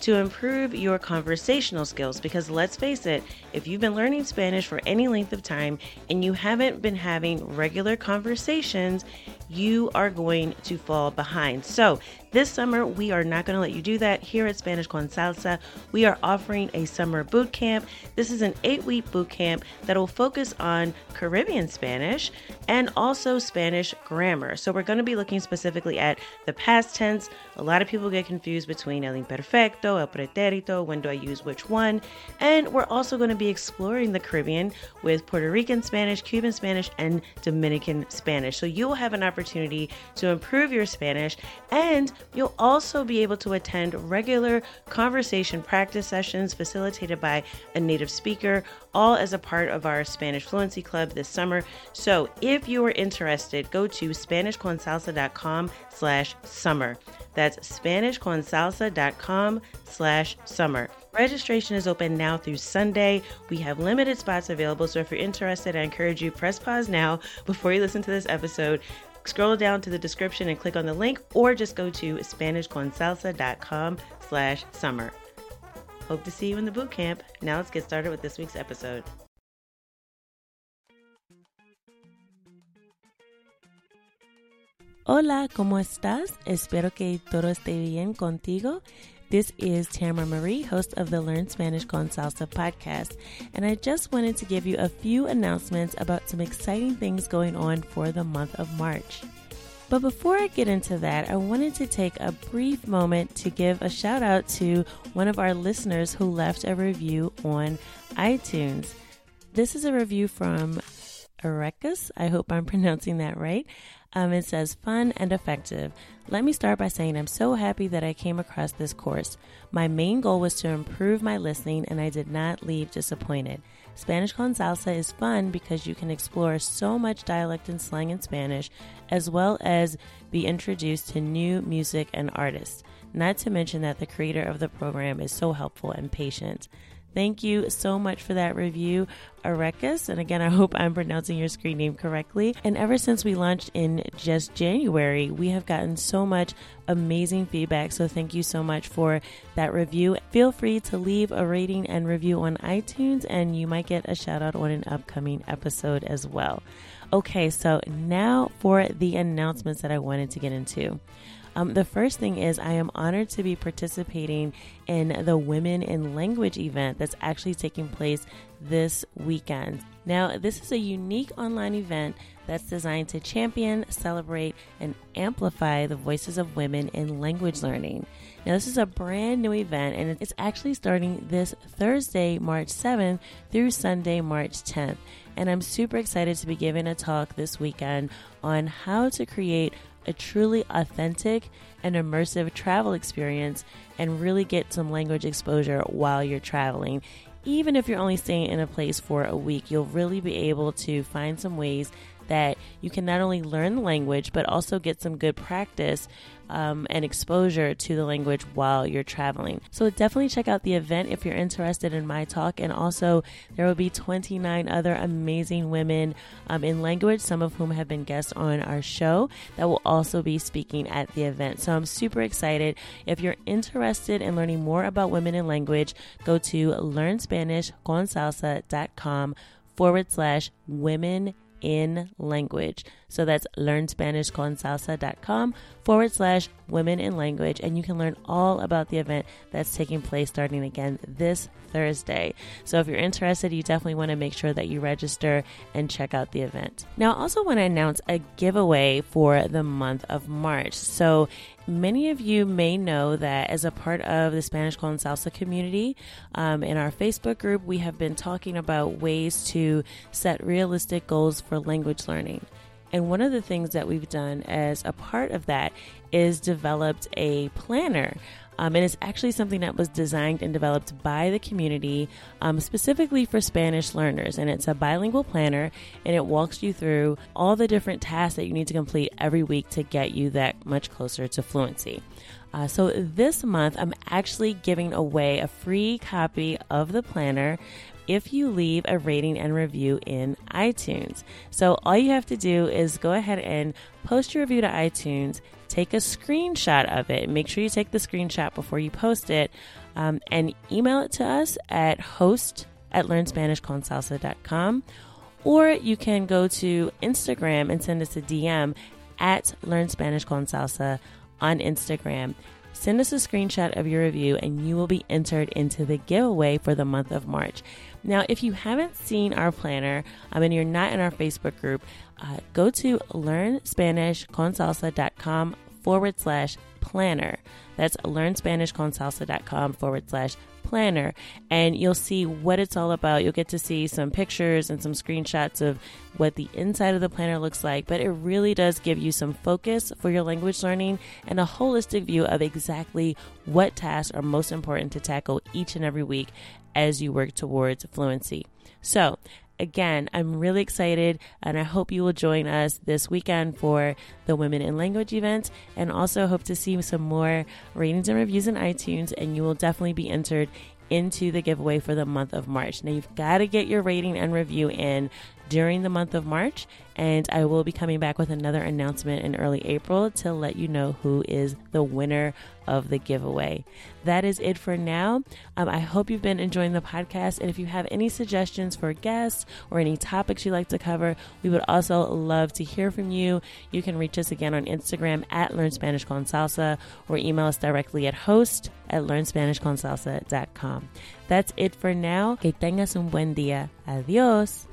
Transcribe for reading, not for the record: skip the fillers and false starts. to improve your conversational skills because let's face it, if you've been learning Spanish for any length of time and you haven't been having regular conversations, you are going to fall behind. So this summer, we are not going to let you do that. Here at Spanish con Salsa, we are offering a summer boot camp. This is an 8-week boot camp that will focus on Caribbean Spanish and also Spanish grammar. So we're going to be looking specifically at the past tense. A lot of people get confused between el imperfecto, el pretérito, when do I use which one? And we're also going to be exploring the Caribbean with Puerto Rican Spanish, Cuban Spanish, and Dominican Spanish. So you will have an opportunity to improve your Spanish, and you'll also be able to attend regular conversation practice sessions facilitated by a native speaker, all as a part of our Spanish Fluency Club this summer. So if you are interested, go to SpanishConSalsa.com/summer. That's SpanishConSalsa.com/summer. Registration is open now through Sunday. We have limited spots available, so if you're interested, I encourage you press pause now before you listen to this episode. Scroll down to the description and click on the link, or just go to SpanishConSalsa.com/summer. Hope to see you in the boot camp. Now let's get started with this week's episode. Hola, ¿cómo estás? Espero que todo esté bien contigo. This is Tamara Marie, host of the Learn Spanish con Salsa podcast, and I just wanted to give you a few announcements about some exciting things going on for the month of March. But before I get into that, I wanted to take a brief moment to give a shout out to one of our listeners who left a review on iTunes. This is a review from Arecas. I hope I'm pronouncing that right. It says, fun and effective. Let me start by saying I'm so happy that I came across this course. My main goal was to improve my listening, and I did not leave disappointed. Spanish con Salsa is fun because you can explore so much dialect and slang in Spanish, as well as be introduced to new music and artists. Not to mention that the creator of the program is so helpful and patient. Thank you so much for that review, Arecas. And again, I hope I'm pronouncing your screen name correctly. And ever since we launched in just January, we have gotten so much amazing feedback. So thank you so much for that review. Feel free to leave a rating and review on iTunes, and you might get a shout out on an upcoming episode as well. Okay, so now for the announcements that I wanted to get into. The first thing is I am honored to be participating in the Women in Language event that's actually taking place this weekend. Now, this is a unique online event that's designed to champion, celebrate, and amplify the voices of women in language learning. Now, this is a brand new event, and it's actually starting this Thursday, March 7th through Sunday, March 10th. And I'm super excited to be giving a talk this weekend on how to create a truly authentic and immersive travel experience and really get some language exposure while you're traveling. Even if you're only staying in a place for a week, you'll really be able to find some ways that you can not only learn the language, but also get some good practice and exposure to the language while you're traveling. So definitely check out the event if you're interested in my talk. And also there will be 29 other amazing women in language, some of whom have been guests on our show, that will also be speaking at the event. So I'm super excited. If you're interested in learning more about women in language, go to LearnSpanishConSalsa.com/women in language. So that's LearnSpanishConSalsa.com/women in language. And you can learn all about the event that's taking place starting again this Thursday. So if you're interested, you definitely want to make sure that you register and check out the event. Now, I also want to announce a giveaway for the month of March. So many of you may know that as a part of the Spanish con Salsa community, in our Facebook group, we have been talking about ways to set realistic goals for language learning. And one of the things that we've done as a part of that is developed a planner. And it's actually something that was designed and developed by the community specifically for Spanish learners. And it's a bilingual planner, and it walks you through all the different tasks that you need to complete every week to get you that much closer to fluency. So this month, I'm actually giving away a free copy of the planner if you leave a rating and review in iTunes. So all you have to do is go ahead and post your review to iTunes, take a screenshot of it. Make sure you take the screenshot before you post it, and email it to us at host@learnspanishconsalsa.com, or you can go to Instagram and send us a DM at LearnSpanishConSalsa on Instagram. Send us a screenshot of your review and you will be entered into the giveaway for the month of March. Now, if you haven't seen our planner and you're not in our Facebook group, go to LearnSpanishConSalsa.com/planner. That's LearnSpanishConSalsa.com/planner. And you'll see what it's all about. You'll get to see some pictures and some screenshots of what the inside of the planner looks like, but it really does give you some focus for your language learning and a holistic view of exactly what tasks are most important to tackle each and every week as you work towards fluency. So, again, I'm really excited, and I hope you will join us this weekend for the Women in Language event, and also hope to see some more ratings and reviews in iTunes, and you will definitely be entered into the giveaway for the month of March. Now, you've got to get your rating and review in during the month of March, and I will be coming back with another announcement in early April to let you know who is the winner of the giveaway. That is it for now. I hope you've been enjoying the podcast, and if you have any suggestions for guests or any topics you'd like to cover, we would also love to hear from you. You can reach us again on Instagram at LearnSpanishConSalsa, or email us directly at host@LearnSpanishConSalsa.com. That's it for now. Que tengas un buen día. Adios.